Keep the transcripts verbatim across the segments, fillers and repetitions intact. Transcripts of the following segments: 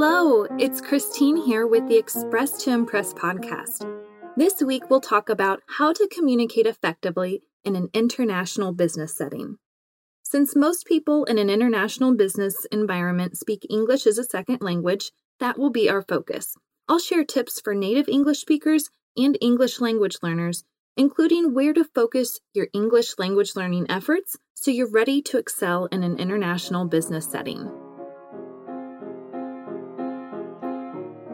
Hello, it's Christine here with the Express to Impress podcast. This week, we'll talk about how to communicate effectively in an international business setting. Since most people in an international business environment speak English as a second language, that will be our focus. I'll share tips for native English speakers and English language learners, including where to focus your English language learning efforts so you're ready to excel in an international business setting.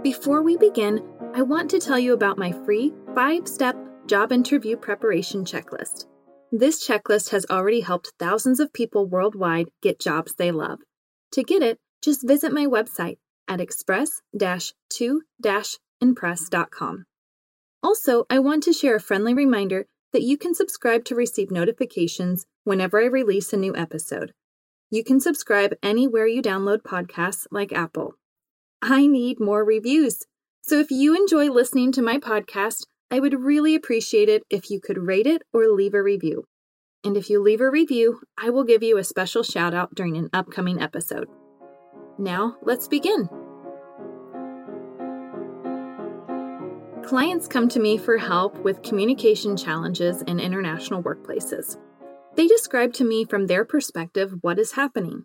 Before we begin, I want to tell you about my free five-step job interview preparation checklist. This checklist has already helped thousands of people worldwide get jobs they love. To get it, just visit my website at express dash two dash impress dot com. Also, I want to share a friendly reminder that you can subscribe to receive notifications whenever I release a new episode. You can subscribe anywhere you download podcasts like Apple. I need more reviews. So if you enjoy listening to my podcast, I would really appreciate it if you could rate it or leave a review. And if you leave a review, I will give you a special shout out during an upcoming episode. Now, let's begin. Clients come to me for help with communication challenges in international workplaces. They describe to me from their perspective what is happening.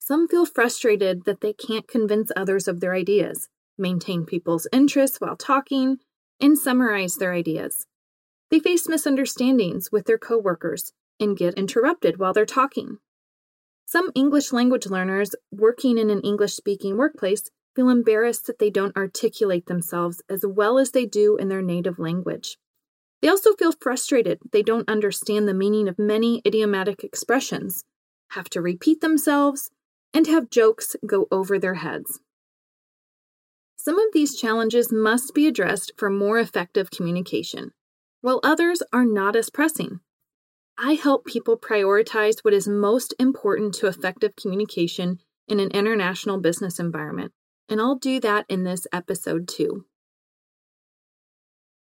Some feel frustrated that they can't convince others of their ideas, maintain people's interests while talking, and summarize their ideas. They face misunderstandings with their coworkers and get interrupted while they're talking. Some English language learners working in an English-speaking workplace feel embarrassed that they don't articulate themselves as well as they do in their native language. They also feel frustrated they don't understand the meaning of many idiomatic expressions, have to repeat themselves, and have jokes go over their heads. Some of these challenges must be addressed for more effective communication, while others are not as pressing. I help people prioritize what is most important to effective communication in an international business environment, and I'll do that in this episode too.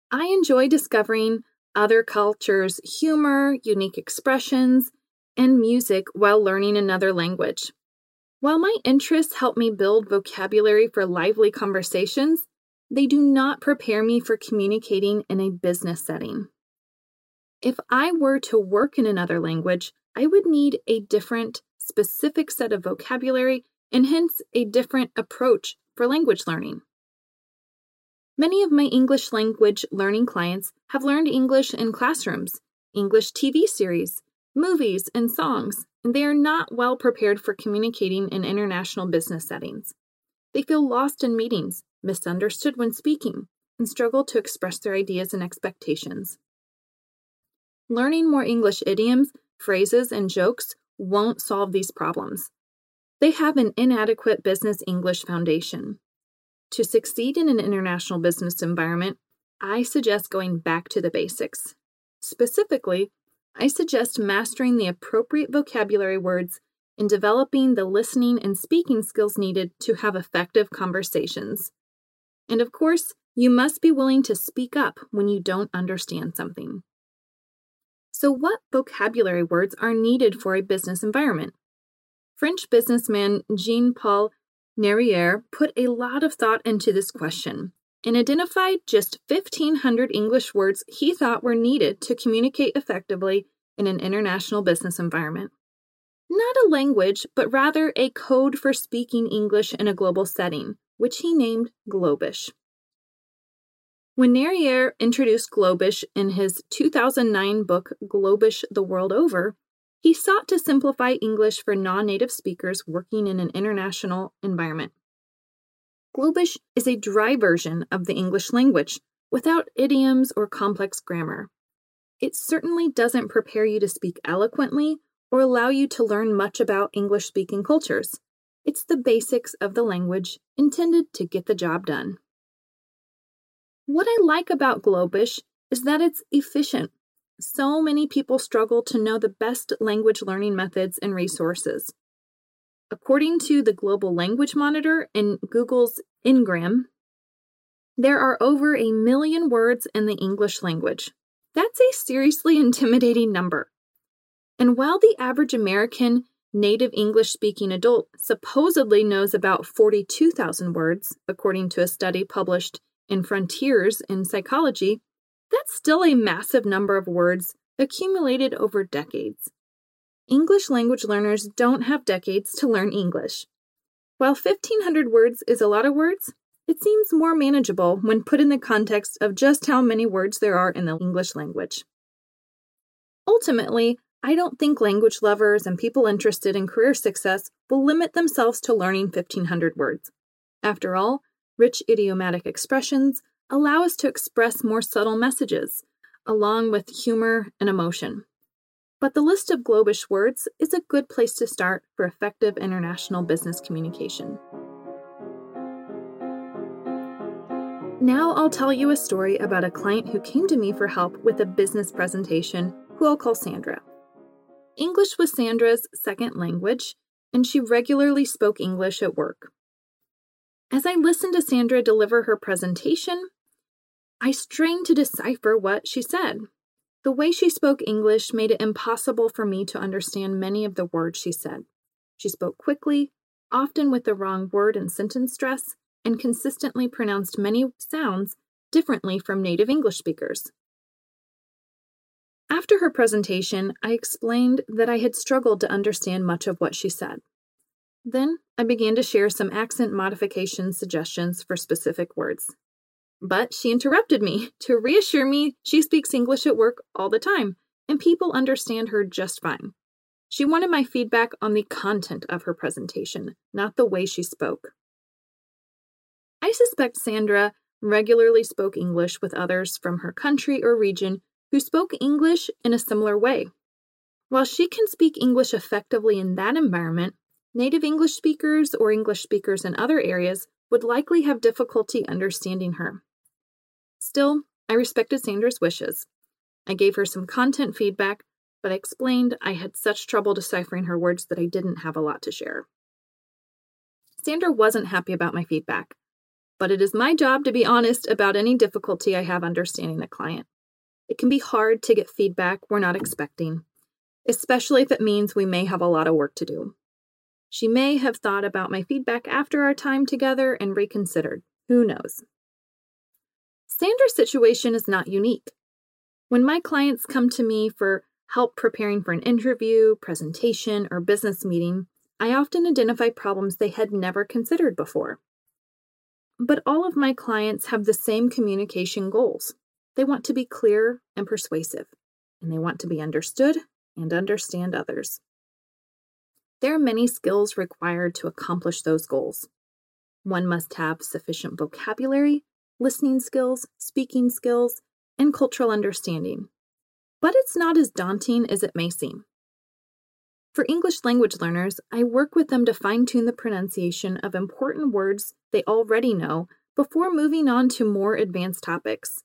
I enjoy discovering other cultures' humor, unique expressions, and music while learning another language. While my interests help me build vocabulary for lively conversations, they do not prepare me for communicating in a business setting. If I were to work in another language, I would need a different, specific set of vocabulary and hence a different approach for language learning. Many of my English language learning clients have learned English in classrooms, English T V series, movies, and songs, and they are not well prepared for communicating in international business settings. They feel lost in meetings, misunderstood when speaking, and struggle to express their ideas and expectations. Learning more English idioms, phrases, and jokes won't solve these problems. They have an inadequate business English foundation. To succeed in an international business environment, I suggest going back to the basics. Specifically, I suggest mastering the appropriate vocabulary words and developing the listening and speaking skills needed to have effective conversations. And of course, you must be willing to speak up when you don't understand something. So what vocabulary words are needed for a business environment? French businessman Jean-Paul Nerrière put a lot of thought into this question and identified just fifteen hundred English words he thought were needed to communicate effectively in an international business environment. Not a language, but rather a code for speaking English in a global setting, which he named Globish. When Nerrière introduced Globish in his two thousand nine book, Globish the World Over, he sought to simplify English for non-native speakers working in an international environment. Globish is a dry version of the English language, without idioms or complex grammar. It certainly doesn't prepare you to speak eloquently or allow you to learn much about English-speaking cultures. It's the basics of the language intended to get the job done. What I like about Globish is that it's efficient. So many people struggle to know the best language learning methods and resources. According to the Global Language Monitor and Google's Ngram, there are over a million words in the English language. That's a seriously intimidating number. And while the average American native English-speaking adult supposedly knows about forty-two thousand words, according to a study published in Frontiers in Psychology, that's still a massive number of words accumulated over decades. English language learners don't have decades to learn English. While fifteen hundred words is a lot of words, it seems more manageable when put in the context of just how many words there are in the English language. Ultimately, I don't think language lovers and people interested in career success will limit themselves to learning fifteen hundred words. After all, rich idiomatic expressions allow us to express more subtle messages, along with humor and emotion. But the list of Globish words is a good place to start for effective international business communication. Now I'll tell you a story about a client who came to me for help with a business presentation, who I'll call Sandra. English was Sandra's second language, and she regularly spoke English at work. As I listened to Sandra deliver her presentation, I strained to decipher what she said. The way she spoke English made it impossible for me to understand many of the words she said. She spoke quickly, often with the wrong word and sentence stress, and consistently pronounced many sounds differently from native English speakers. After her presentation, I explained that I had struggled to understand much of what she said. Then I began to share some accent modification suggestions for specific words. But she interrupted me to reassure me she speaks English at work all the time, and people understand her just fine. She wanted my feedback on the content of her presentation, not the way she spoke. I suspect Sandra regularly spoke English with others from her country or region who spoke English in a similar way. While she can speak English effectively in that environment, native English speakers or English speakers in other areas would likely have difficulty understanding her. Still, I respected Sandra's wishes. I gave her some content feedback, but I explained I had such trouble deciphering her words that I didn't have a lot to share. Sandra wasn't happy about my feedback, but it is my job to be honest about any difficulty I have understanding a client. It can be hard to get feedback we're not expecting, especially if it means we may have a lot of work to do. She may have thought about my feedback after our time together and reconsidered. Who knows? Sandra's situation is not unique. When my clients come to me for help preparing for an interview, presentation, or business meeting, I often identify problems they had never considered before. But all of my clients have the same communication goals. They want to be clear and persuasive, and they want to be understood and understand others. There are many skills required to accomplish those goals. One must have sufficient vocabulary, listening skills, speaking skills, and cultural understanding. But it's not as daunting as it may seem. For English language learners, I work with them to fine-tune the pronunciation of important words they already know before moving on to more advanced topics.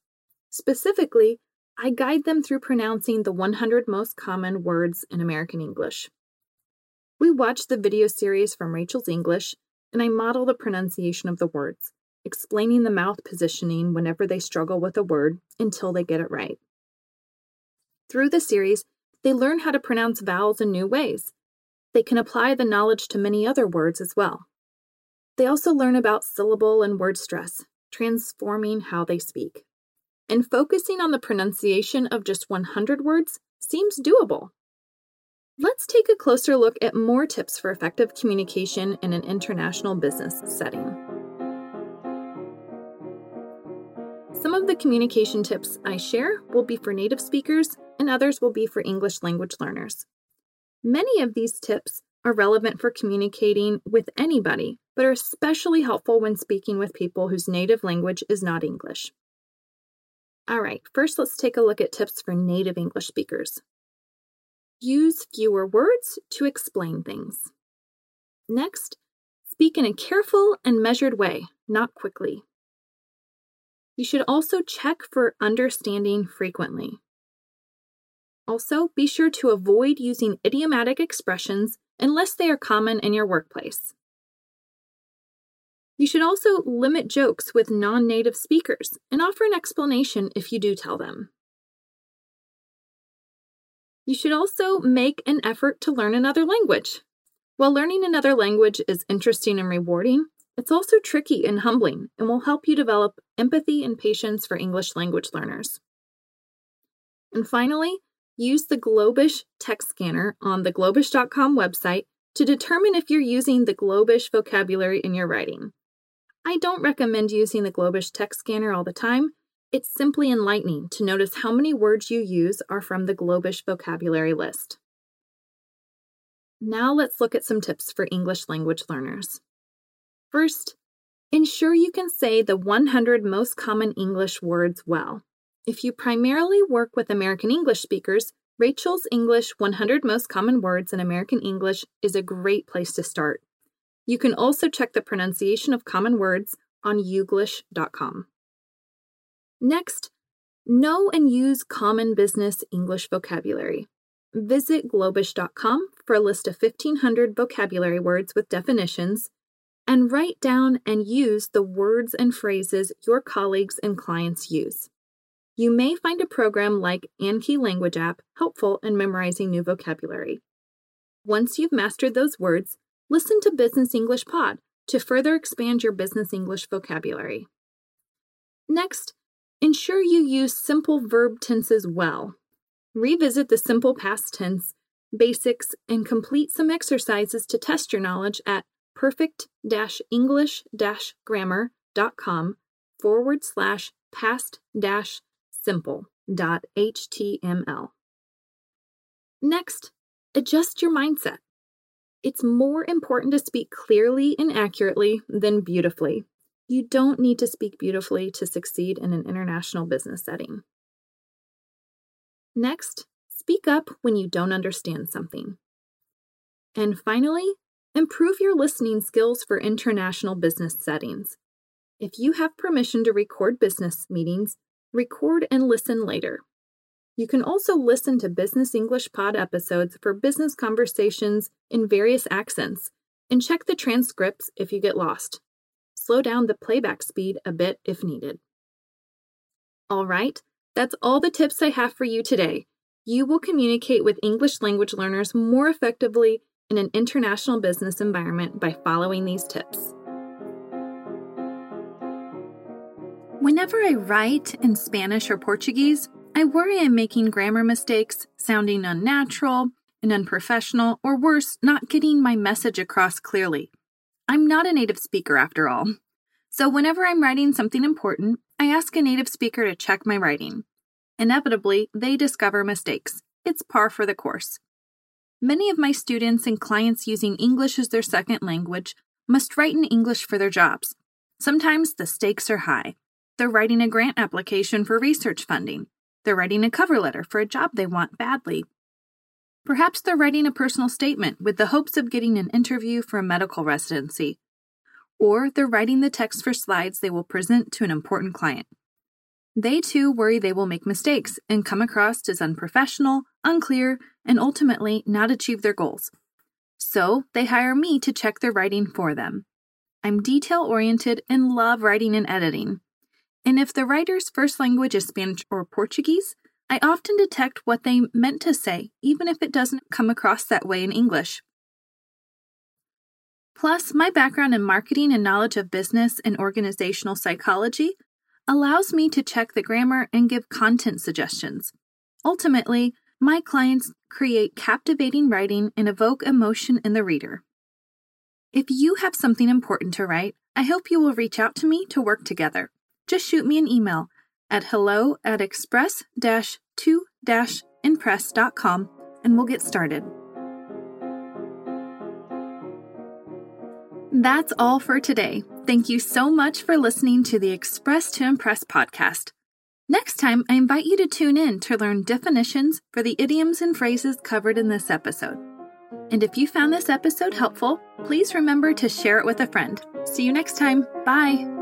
Specifically, I guide them through pronouncing the one hundred most common words in American English. We watch the video series from Rachel's English, and I model the pronunciation of the words, explaining the mouth positioning whenever they struggle with a word until they get it right. Through the series, they learn how to pronounce vowels in new ways. They can apply the knowledge to many other words as well. They also learn about syllable and word stress, transforming how they speak. And focusing on the pronunciation of just one hundred words seems doable. Let's take a closer look at more tips for effective communication in an international business setting. Some of the communication tips I share will be for native speakers, and others will be for English language learners. Many of these tips are relevant for communicating with anybody, but are especially helpful when speaking with people whose native language is not English. All right, first let's take a look at tips for native English speakers. Use fewer words to explain things. Next, speak in a careful and measured way, not quickly. You should also check for understanding frequently. Also, be sure to avoid using idiomatic expressions unless they are common in your workplace. You should also limit jokes with non-native speakers and offer an explanation if you do tell them. You should also make an effort to learn another language. While learning another language is interesting and rewarding, it's also tricky and humbling and will help you develop empathy and patience for English language learners. And finally, use the Globish text scanner on the globish dot com website to determine if you're using the Globish vocabulary in your writing. I don't recommend using the Globish text scanner all the time. It's simply enlightening to notice how many words you use are from the Globish vocabulary list. Now let's look at some tips for English language learners. First, ensure you can say the one hundred most common English words well. If you primarily work with American English speakers, Rachel's English one hundred Most Common Words in American English is a great place to start. You can also check the pronunciation of common words on you glish dot com. Next, know and use common business English vocabulary. Visit globish dot com for a list of fifteen hundred vocabulary words with definitions, and write down and use the words and phrases your colleagues and clients use. You may find a program like Anki Language App helpful in memorizing new vocabulary. Once you've mastered those words, listen to Business English Pod to further expand your Business English vocabulary. Next, ensure you use simple verb tenses well. Revisit the simple past tense, basics, and complete some exercises to test your knowledge at perfect dash english dash grammar dot com forward slash past dash simple.html. Next, adjust your mindset. It's more important to speak clearly and accurately than beautifully. You don't need to speak beautifully to succeed in an international business setting. Next, speak up when you don't understand something. And finally, improve your listening skills for international business settings. If you have permission to record business meetings, record and listen later. You can also listen to Business English Pod episodes for business conversations in various accents, and check the transcripts if you get lost. Slow down the playback speed a bit if needed. All right, that's all the tips I have for you today. You will communicate with English language learners more effectively in an international business environment by following these tips. Whenever I write in Spanish or Portuguese, I worry I'm making grammar mistakes, sounding unnatural and unprofessional, or worse, not getting my message across clearly. I'm not a native speaker after all. So whenever I'm writing something important, I ask a native speaker to check my writing. Inevitably, they discover mistakes. It's par for the course. Many of my students and clients using English as their second language must write in English for their jobs. Sometimes the stakes are high. They're writing a grant application for research funding. They're writing a cover letter for a job they want badly. Perhaps they're writing a personal statement with the hopes of getting an interview for a medical residency. Or they're writing the text for slides they will present to an important client. They too worry they will make mistakes and come across as unprofessional, unclear, and ultimately not achieve their goals. So they hire me to check their writing for them. I'm detail-oriented and love writing and editing. And if the writer's first language is Spanish or Portuguese, I often detect what they meant to say, even if it doesn't come across that way in English. Plus, my background in marketing and knowledge of business and organizational psychology allows me to check the grammar and give content suggestions. Ultimately, my clients create captivating writing and evoke emotion in the reader. If you have something important to write, I hope you will reach out to me to work together. Just shoot me an email at hello at express dash two dash impress dot com and we'll get started. That's all for today. Thank you so much for listening to the Express to Impress podcast. Next time, I invite you to tune in to learn definitions for the idioms and phrases covered in this episode. And if you found this episode helpful, please remember to share it with a friend. See you next time. Bye.